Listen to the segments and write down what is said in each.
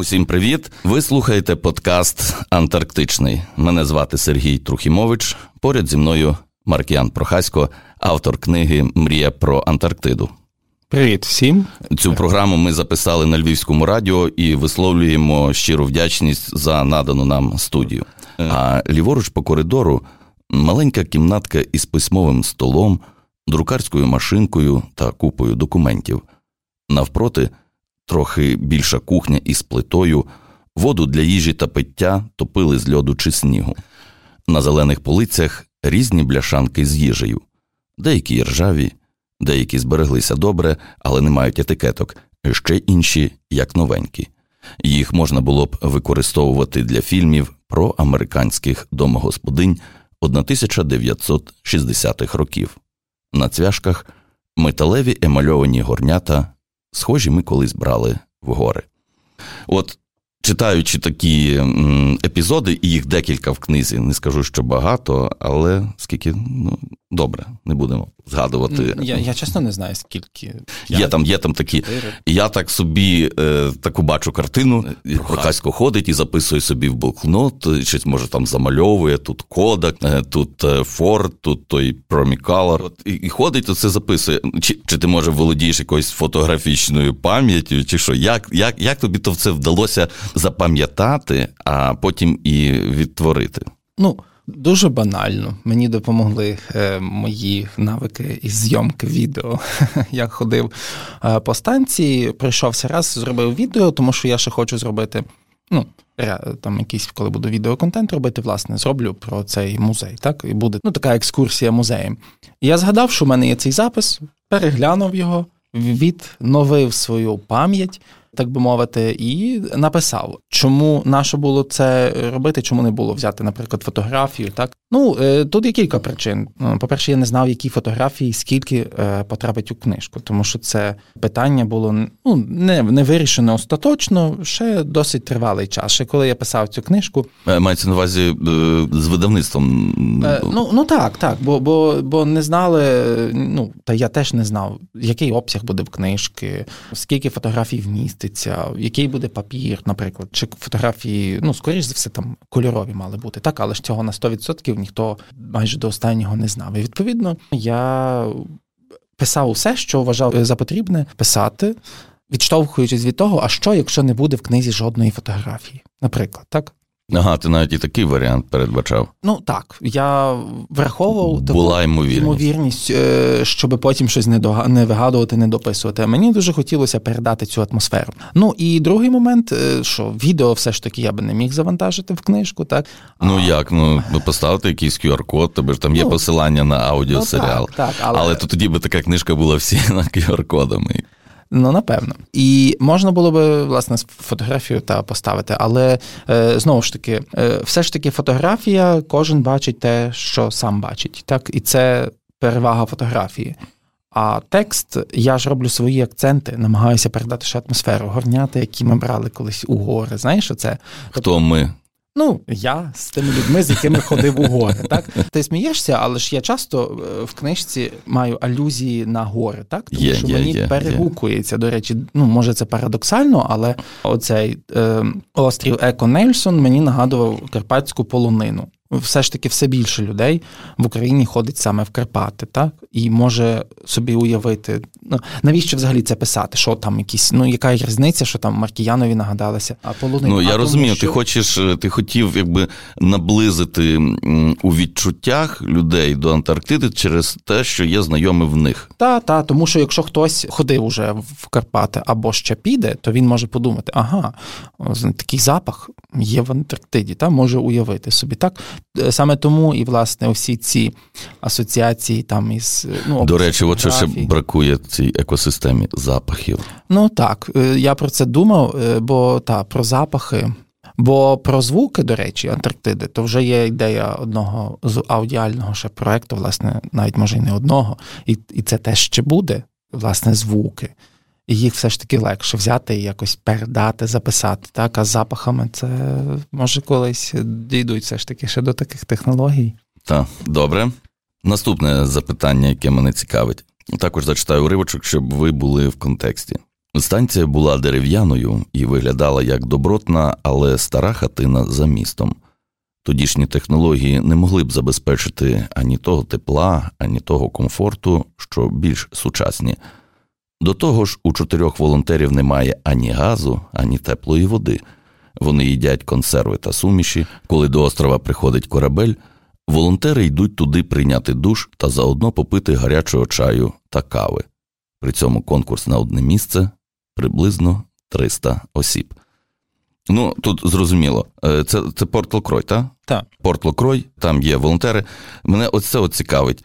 Усім привіт! Ви слухаєте подкаст «Антарктичний». Мене звати Сергій Трухімович, поряд зі мною Марк'ян Прохасько, автор книги «Мрія про Антарктиду». Привіт всім! Цю програму ми записали на Львівському радіо і висловлюємо щиру вдячність за надану нам студію. А ліворуч по коридору маленька кімнатка із письмовим столом, друкарською машинкою та купою документів. Навпроти трохи більша кухня із плитою, воду для їжі та пиття топили з льоду чи снігу. На зелених полицях різні бляшанки з їжею. Деякі ржаві, деякі збереглися добре, але не мають етикеток, ще інші як новенькі. Їх можна було б використовувати для фільмів про американських домогосподинь 1960-х років. На цвяшках металеві емальовані горнята, схожі ми колись брали в гори. От, читаючи такі епізоди, і їх декілька в книзі, не скажу, що багато, але скільки, добре, не будемо згадувати. Я чесно не знаю, скільки. Є там такі. І я так собі таку бачу картину, Прохасько ходить і записує собі в блокнот, щось може там замальовує, тут Кодак, тут Форд, тут той Промікалор. І ходить, то це записує. Чи ти, може, володієш якоюсь фотографічною пам'яттю, чи що? Як тобі то це вдалося запам'ятати, а потім і відтворити? Дуже банально. Мені допомогли мої навики із зйомки відео. Я ходив по станції, прийшовся раз, зробив відео, тому що я ще хочу зробити, там якийсь, коли буду відеоконтент робити, власне, зроблю про цей музей, так? І буде, така екскурсія музеєм. І я згадав, що в мене є цей запис, переглянув його, відновив свою пам'ять, так би мовити, і написав, чому наше було це робити, чому не було взяти, наприклад, фотографію, так? Тут є кілька причин. По-перше, я не знав, які фотографії, скільки потрапить у книжку, тому що це питання було не вирішено остаточно, ще досить тривалий час. Ще коли я писав цю книжку... Мається на увазі з видавництвом? Так, бо не знали, та я теж не знав, який обсяг буде в книжки, скільки фотографій вмістить, який буде папір, наприклад, чи фотографії, скоріш за все, там кольорові мали бути, так, але ж цього на 100% ніхто майже до останнього не знав. І, відповідно, я писав усе, що вважав за потрібне писати, відштовхуючись від того, а що, якщо не буде в книзі жодної фотографії, наприклад, так? Ага, ти навіть і такий варіант передбачав. Так, я враховував була ймовірність, щоб потім щось не вигадувати, не дописувати. Мені дуже хотілося передати цю атмосферу. І другий момент, що відео все ж таки я би не міг завантажити в книжку, так? Поставити якийсь QR-код, тобі ж там є посилання на аудіосеріал. Так, але то тоді би така книжка була всіяна QR-кодами. Напевно. І можна було би, власне, фотографію поставити, але, знову ж таки, все ж таки фотографія, кожен бачить те, що сам бачить, так? І це перевага фотографії. А текст, я ж роблю свої акценти, намагаюся передати ще атмосферу, горняти, які ми брали колись у гори, знаєш оце? Хто ми? Я з тими людьми, з якими ходив у гори, так? Ти смієшся, але ж я часто в книжці маю алюзії на гори, так? Тому що мені перегукується, до речі, може це парадоксально, але оцей острів Еко Нельсон мені нагадував Карпатську полонину. Все ж таки все більше людей в Україні ходить саме в Карпати, так? І може собі уявити, навіщо взагалі це писати, що там якісь, яка різниця, що там Маркіянові нагадалося, а полонина. Я розумію, що... ти хотів якби наблизити у відчуттях людей до Антарктиди через те, що є знайоме в них. Так, тому що якщо хтось ходив уже в Карпати або ще піде, то він може подумати, ага, такий запах є в Антарктиді, та може уявити собі, так? Саме тому і, власне, усі ці асоціації там із... До речі, от що ще бракує цій екосистемі запахів. Так, я про це думав, бо про запахи, бо про звуки, до речі, Антарктиди, то вже є ідея одного з аудіального ще проєкту, власне, навіть може і не одного, і це теж ще буде, власне, звуки. І їх все ж таки легше взяти і якось передати, записати, так? А з запахами це, може, колись дійдуть все ж таки ще до таких технологій. Так, добре. Наступне запитання, яке мене цікавить. Також зачитаю уривочок, щоб ви були в контексті. Станція була дерев'яною і виглядала як добротна, але стара хатина за містом. Тодішні технології не могли б забезпечити ані того тепла, ані того комфорту, що більш сучасні. До того ж, у 4 волонтерів немає ані газу, ані теплої води. Вони їдять консерви та суміші. Коли до острова приходить корабель, волонтери йдуть туди прийняти душ та заодно попити гарячого чаю та кави. При цьому конкурс на одне місце – приблизно 300 осіб. Ну, тут зрозуміло. Це Порт-Локрой, так? Так. Порт-Локрой, там є волонтери. Мене ось це цікавить.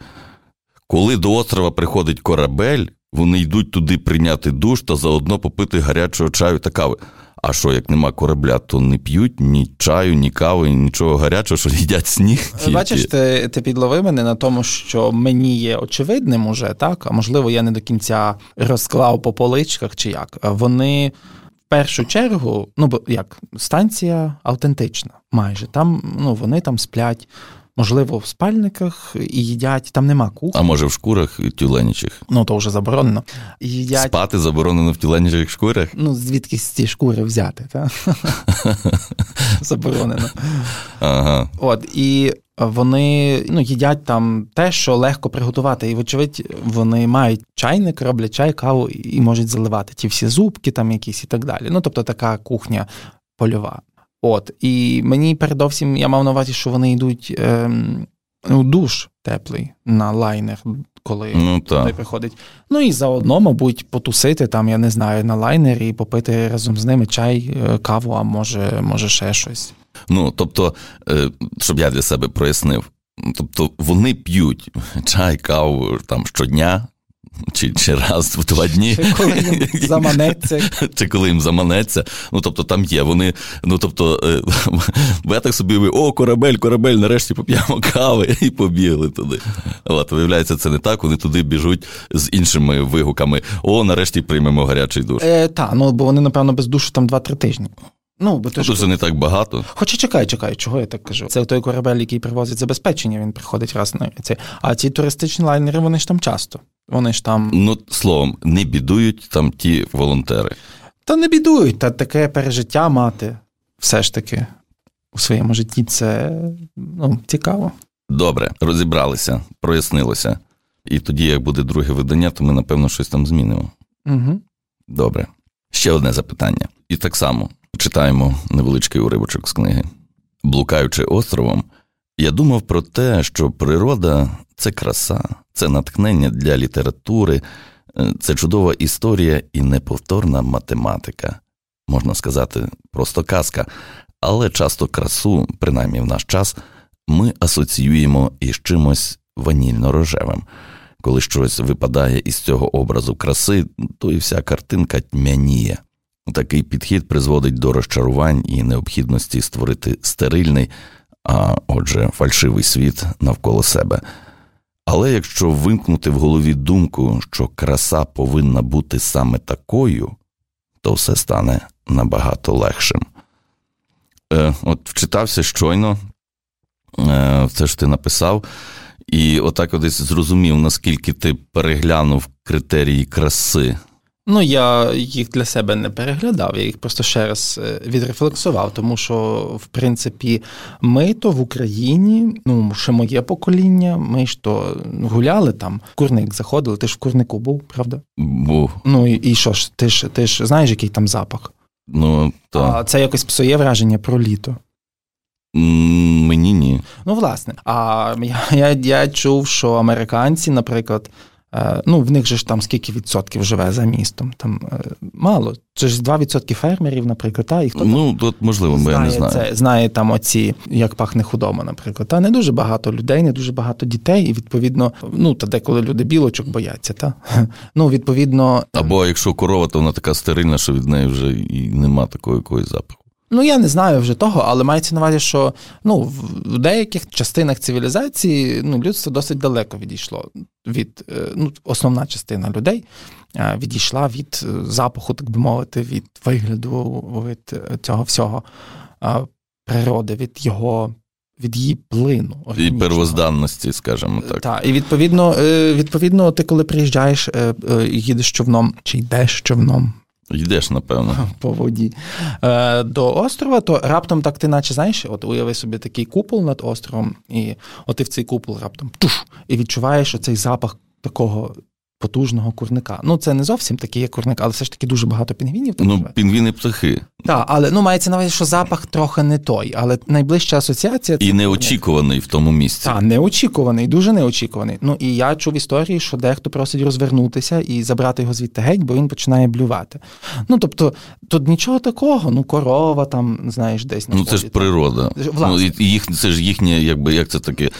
Коли до острова приходить корабель, вони йдуть туди прийняти душ та заодно попити гарячого чаю та кави. А що, як нема корабля, то не п'ють ні чаю, ні кави, нічого гарячого, що їдять сніг? Бачиш, ти підловив мене на тому, що мені є очевидним уже, так? А можливо, я не до кінця розклав по поличках чи як. Вони в першу чергу, станція автентична майже. Там, вони там сплять. Можливо, в спальниках і їдять, там нема кухні. А може в шкурах тюленячих? То вже заборонено. Їдять... Спати заборонено в тюленячих шкурах? Звідки ці шкури взяти, так? Заборонено. Ага. І вони їдять там те, що легко приготувати. І, вочевидь, вони мають чайник, роблять чай, каву і можуть заливати ті всі зубки там якісь і так далі. Тобто така кухня польова. І мені передовсім, я мав на увазі, що вони йдуть душ теплий на лайнер, коли приходить. І заодно, мабуть, потусити там, я не знаю, на лайнері і попити разом з ними чай, каву, а може ще щось. Щоб я для себе прояснив, тобто вони п'ють чай, каву там щодня, чи раз в 2 дні. Чи коли їм заманеться. Там є. Вони, я так собі, корабель, нарешті поп'ємо кави і побігли туди. Виявляється, це не так, вони туди біжуть з іншими вигуками. Нарешті приймемо гарячий душ. Бо вони, напевно, без душу там 2-3 тижні. Це не так багато. Хоча чекай, чого я так кажу? Це той корабель, який привозить забезпечення, він приходить раз на цей. А ці туристичні лайнери, вони ж там часто. Вони ж там... словом, не бідують там ті волонтери. Та не бідують, та таке пережиття мати все ж таки у своєму житті це, цікаво. Добре, розібралися, прояснилося. І тоді, як буде друге видання, то ми, напевно, щось там змінимо. Угу. Добре. Ще одне запитання. І так само читаємо невеличкий уривочок з книги. Блукаючи островом, я думав про те, що природа – це краса, це натхнення для літератури, це чудова історія і неповторна математика. Можна сказати, просто казка. Але часто красу, принаймні в наш час, ми асоціюємо із чимось ванільно-рожевим. Коли щось випадає із цього образу краси, то і вся картинка тьмяніє. Такий підхід призводить до розчарувань і необхідності створити стерильний, а отже, фальшивий світ навколо себе. Але якщо вимкнути в голові думку, що краса повинна бути саме такою, то все стане набагато легшим. Вчитався щойно, це ж ти написав, і отак десь зрозумів, наскільки ти переглянув критерії краси. Я їх для себе не переглядав, я їх просто ще раз відрефлексував, тому що, в принципі, ми то в Україні, ще моє покоління, ми ж то гуляли там, в курник заходили, ти ж в курнику був, правда? Був. І що ж, ти ж знаєш, який там запах? Так. А це якось псує враження про літо? Мені ні. Власне, а я чув, що американці, наприклад, в них же ж там скільки відсотків живе за містом, там мало. Це ж 2% фермерів, наприклад, та, і хто тут можливо, знає, я не знаю. Знає там оці, як пахне худоба, наприклад. Та не дуже багато людей, не дуже багато дітей, і відповідно, деколи люди білочок бояться, та. Відповідно... Або якщо корова, то вона така стерильна, що від неї вже і нема такого якогось запаху. Я не знаю вже того, але мається на увазі, що в деяких частинах цивілізації людство досить далеко відійшло від основна частина людей відійшла від запаху, так би мовити, від вигляду, від цього всього природи, від його. Від її плину. І первозданності, скажімо так. Так, і відповідно, ти коли приїжджаєш, їдеш човном, чи йдеш човном, Йдеш, напевно. По воді. До острова, то раптом так ти наче, знаєш, от уяви собі такий купол над островом, і от ти в цей купол раптом туш, і відчуваєш оцей запах такого потужного курника. Ну, це не зовсім такий є курник, але все ж таки дуже багато пінгвінів. Так, ну, пінгвіни-птахи. Так, але ну, мається на увазі, що запах трохи не той, але найближча асоціація... І неочікуваний в тому місці. Так, неочікуваний, дуже неочікуваний. Ну, і я чув історії, що дехто просить розвернутися і забрати його звідти геть, бо він починає блювати. Ну, тобто, тут нічого такого, ну, корова там, знаєш, десь... Ну, це ж природа. Власне. Ну, їх, це ж їхнє, якби, як це таке...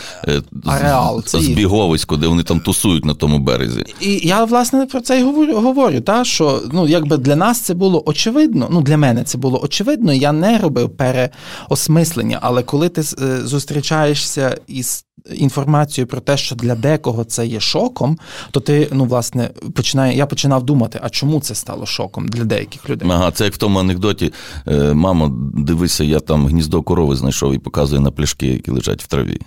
Ареал. Збіговисько, де вони там тусують на тому березі. І я, власне, про це й говорю, та, що ну, якби для нас це було очевидно, ну, для мене це було очевидно, я не робив переосмислення, але коли ти зустрічаєшся із інформацією про те, що для декого це є шоком, то ти, ну, власне, я починав думати, а чому це стало шоком для деяких людей. Ага, це як в тому анекдоті, мамо, дивися, я там гніздо корови знайшов і показує на пляшки, які лежать в траві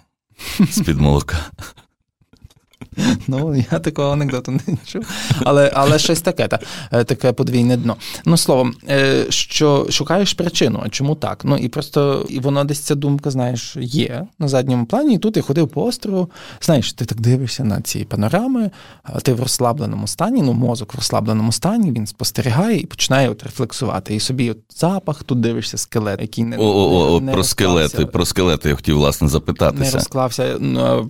з-під молока. Ну, я такого анекдоту не чув, але щось таке, таке подвійне дно. Ну, словом, що шукаєш причину, а чому так? Ну, і просто, і воно десь ця думка, знаєш, є на задньому плані, і тут я ходив по острову, знаєш, ти так дивишся на ці панорами, ти в розслабленому стані, ну, мозок в розслабленому стані, він спостерігає і починає от рефлексувати. І собі от запах, тут дивишся скелет, який не про скелети я хотів, власне, запитатися. Не розклався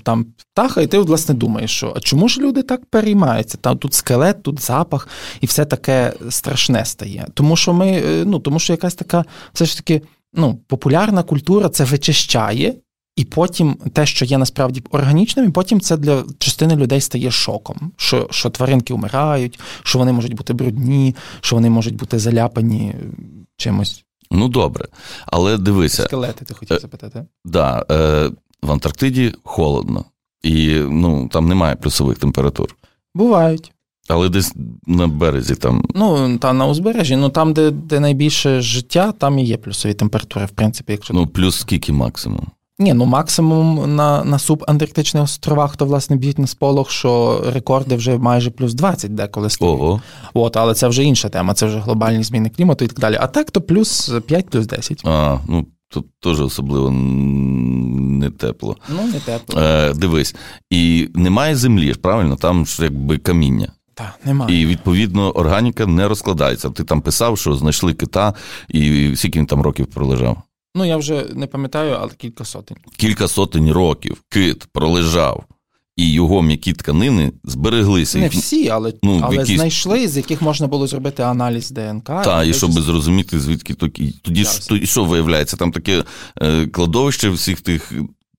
там птаха, і ти, власне, думаєш, що, а чому ж люди так переймаються? Там тут скелет, тут запах, і все таке страшне стає. Тому що ми, ну, тому що якась така, все ж таки, ну, популярна культура це вичищає, і потім те, що є насправді органічним, і потім це для частини людей стає шоком, що тваринки вмирають, що вони можуть бути брудні, що вони можуть бути заляпані чимось. Ну, добре, але дивися. Скелети, ти хотів запитати? Да, в Антарктиді холодно. І, ну, там немає плюсових температур. Бувають. Але десь на березі там... Ну, та на узбережжі, ну, там, де найбільше життя, там і є плюсові температури, в принципі, якщо... Ну, плюс скільки максимум? Ні, ну, максимум на субантарктичних островах, то, власне, б'ють на сполох, що рекорди вже майже плюс 20 деколи стоїть. Ого. От, але це вже інша тема, це вже глобальні зміни клімату і так далі. А так, то плюс 5, плюс 10. А, ну... Тут теж особливо не тепло. Ну, не тепло. Дивись, і немає землі, правильно? Там ж якби каміння. Так, немає. І, відповідно, органіка не розкладається. Ти там писав, що знайшли кита, і скільки він там років пролежав? Ну, я вже не пам'ятаю, але кілька сотень. Кілька сотень років кит пролежав. І його м'які тканини збереглися. Не всі, але, ну, але якісь... знайшли, з яких можна було зробити аналіз ДНК. Так, і щоб зрозуміти, звідки тоді. Тоді що виявляється? Там таке кладовище всіх тих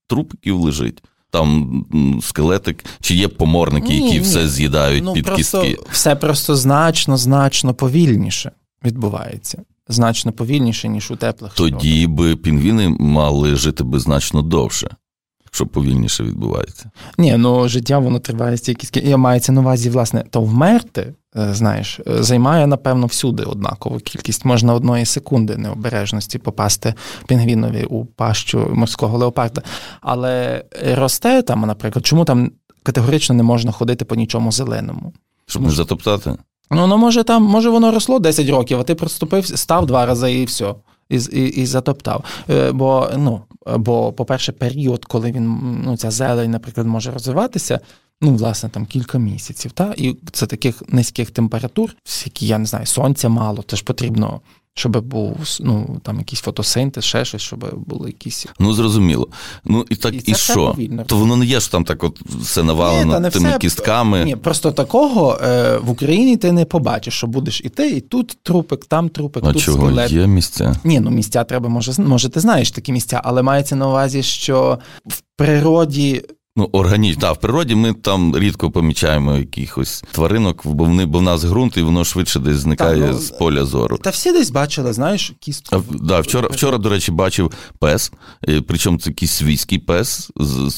трупиків лежить. Там скелетик, чи є поморники, які все з'їдають під кістки. Все просто значно повільніше відбувається. Значно повільніше, ніж у теплих. Тоді би пінгвіни мали жити би значно довше. Що повільніше відбувається. Ні, ну, життя, воно триває стільки. Я мається на увазі, власне, то вмерти, знаєш, займає, напевно, всюди однакову кількість. Можна одної секунди необережності попасти пінгвінові у пащу морського леопарда. Але росте там, наприклад, чому там категорично не можна ходити по нічому зеленому? Щоб не затоптати? Ну, може воно росло 10 років, а ти проступив, став 2 рази і все. І затоптав. Бо, по-перше, період, коли він, ну, ця зелень, наприклад, може розвиватися, ну, власне, там кілька місяців, та? І це таких низьких температур, які, я не знаю, сонця мало, це ж потрібно, щоб був, ну, там якийсь фотосинтез, ще щось, щоб були якісь... Ну, зрозуміло. Ну, і так, і що? То воно не є, що там так от все навалено тими кістками? Ні, просто такого в Україні ти не побачиш, що будеш іти, і тут трупик, там трупик, тут скелет. А чого, є місця? Ні, ну, місця треба, може, ти знаєш такі місця, але мається на увазі, що в природі... Ну, органічно. Так, в природі ми там рідко помічаємо якихось тваринок, бо в нас ґрунт, і воно швидше десь зникає з поля зору. Та всі десь бачили, знаєш, кістку. Вчора, до речі, бачив пес, причому це якийсь свійський пес,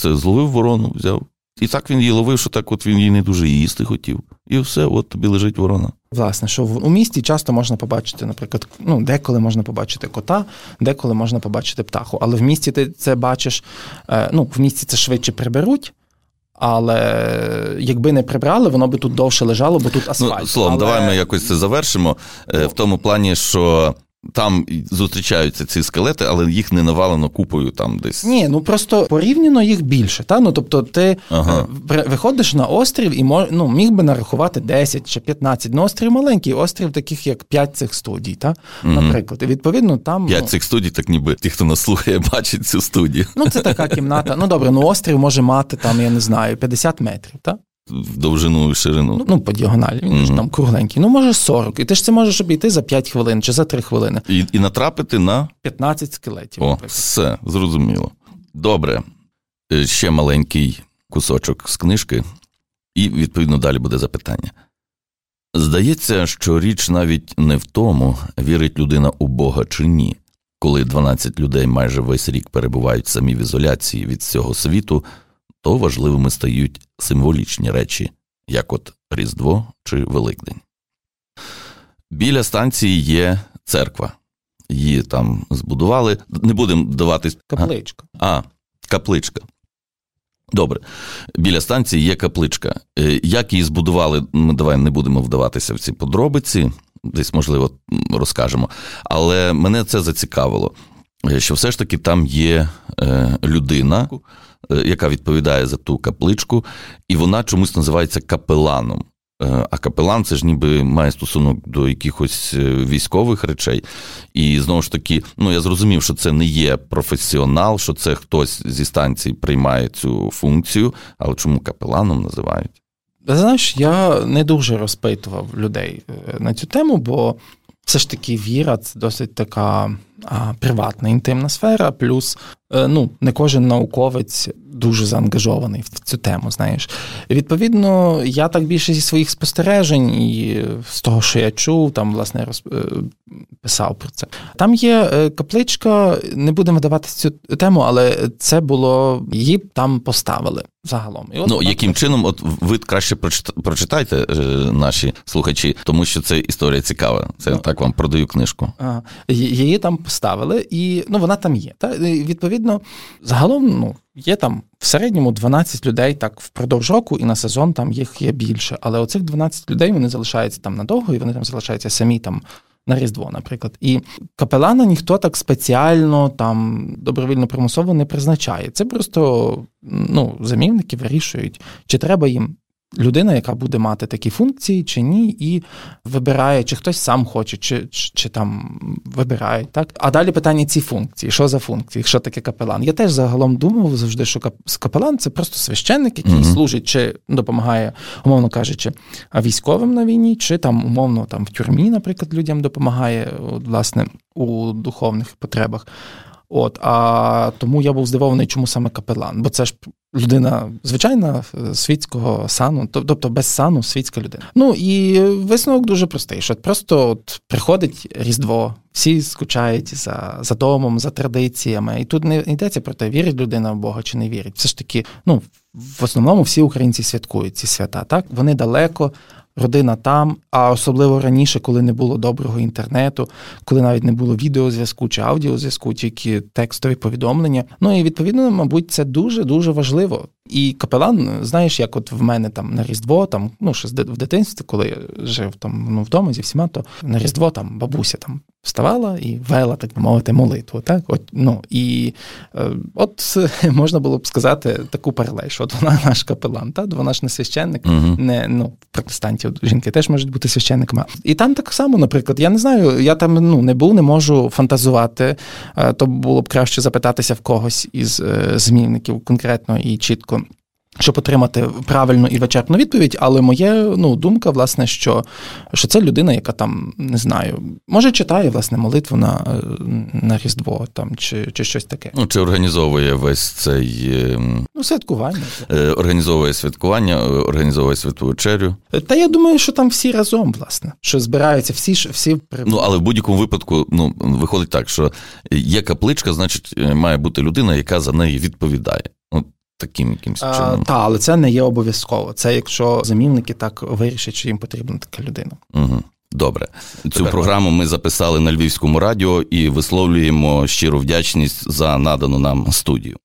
зловив ворону, взяв. І так він її ловив, що так от він її не дуже їсти хотів. І все, от тобі лежить ворона. Власне, що у місті часто можна побачити, наприклад, ну, деколи можна побачити кота, деколи можна побачити птаху. Але в місті ти це бачиш, ну, в місті це швидше приберуть, Але якби не прибрали, воно би тут довше лежало, бо тут асфальт. Ну, словом, давай ми якось це завершимо. В тому плані, що там зустрічаються ці скелети, але їх не навалено купою там десь. Ні, ну просто порівняно їх більше. Та? Ну, тобто ти виходиш на острів і міг би нарахувати 10 чи 15. Ну, острів маленький, острів таких як 5 цих студій, та? Наприклад. І відповідно там... 5 цих студій, так ніби ті, хто нас слухає, бачить цю студію. Ну, це така кімната. Ну, добре, ну острів може мати там, я не знаю, 50 метрів, так? В довжину і ширину. Ну, по діагоналі, він ж там кругленький. Ну, може 40. І ти ж це можеш обійти за 5 хвилин чи за 3 хвилини. І натрапити на? 15 скелетів. О, наприклад. Все, зрозуміло. Добре. Ще маленький кусочок з книжки. І, відповідно, далі буде запитання. Здається, що річ навіть не в тому, вірить людина у Бога чи ні. Коли 12 людей майже весь рік перебувають самі в ізоляції від цього світу, то важливими стають символічні речі, як от Різдво чи Великдень. Біля станції є церква. Її там збудували. Не будемо давати... Капличка. Капличка. Добре. Біля станції є капличка. Як її збудували, ми давай не будемо вдаватися в ці подробиці. Десь, можливо, розкажемо. Але мене це зацікавило, що все ж таки там є людина, яка відповідає за ту капличку, і вона чомусь називається капеланом. А капелан – це ж ніби має стосунок до якихось військових речей. І, знову ж таки, я зрозумів, що це не є професіонал, що це хтось зі станції приймає цю функцію, але чому капеланом називають? Знаєш, я не дуже розпитував людей на цю тему, бо все ж таки віра – це досить така приватна, інтимна сфера, плюс не кожен науковець дуже заангажований в цю тему, знаєш. Відповідно, я так більше зі своїх спостережень і з того, що я чув, там, власне, писав про це. Там є капличка, не будемо давати цю тему, але це було, її там поставили загалом. І чином, ви краще прочитайте, наші слухачі, тому що це історія цікава. Це я так вам продаю книжку. Її там поставили, і вона там є. Та? Відповідно, загалом, є там в середньому 12 людей так впродовж року, і на сезон там їх є більше. Але оцих 12 людей, вони залишаються там надовго, і вони там залишаються самі там на Різдво, наприклад. І капелана ніхто так спеціально там добровільно примусово не призначає. Це просто, замівники вирішують, чи треба їм людина, яка буде мати такі функції, чи ні, і вибирає, чи хтось сам хоче, чи там вибирає, так? А далі питання ці функції. Що за функції? Що таке капелан? Я теж загалом думав завжди, що капелан – це просто священник, який служить, чи допомагає, умовно кажучи, військовим на війні, чи там, умовно, там в тюрмі, наприклад, людям допомагає, власне, у духовних потребах. Тому я був здивований, чому саме капелан, бо це ж людина звичайна світського сану, тобто без сану світська людина. Ну і висновок дуже простий, що просто приходить Різдво, всі скучають за домом, за традиціями, і тут не йдеться про те, вірить людина в Бога чи не вірить. Все ж таки, в основному всі українці святкують ці свята, так? Вони далеко, родина там, а особливо раніше, коли не було доброго інтернету, коли навіть не було відеозв'язку чи аудіозв'язку, тільки текстові повідомлення. Ну і відповідно, мабуть, це дуже-дуже важливо. І капелан, знаєш, як от в мене там на Різдво, там, ще в дитинстві, коли я жив там, вдома зі всіма, то на Різдво там бабуся там вставала і вела, так би мовити, молитву, так? Можна було б сказати таку паралель, що от вона наш капелан, так? Вона ж не священник, протестантів жінки теж можуть бути священниками. І там так само, наприклад, я не знаю, я там не був, не можу фантазувати, то було б краще запитатися в когось із змінників конкретно і чітко, щоб отримати правильну і вичерпну відповідь, але моя думка, власне, що це людина, яка там, не знаю, може читає, власне, молитву на Різдво, там, чи щось таке. Чи організовує весь цей... святкування. Організовує святкування, організовує святу вечерю. Та я думаю, що там всі разом, власне, що збираються всі... Але в будь-якому випадку, виходить так, що є капличка, значить, має бути людина, яка за неї відповідає. Таким якимсь чином. Але це не є обов'язково. Це якщо замівники так вирішать, що їм потрібна така людина. Угу. Добре. Цю програму ми записали на Львівському радіо і висловлюємо щиру вдячність за надану нам студію.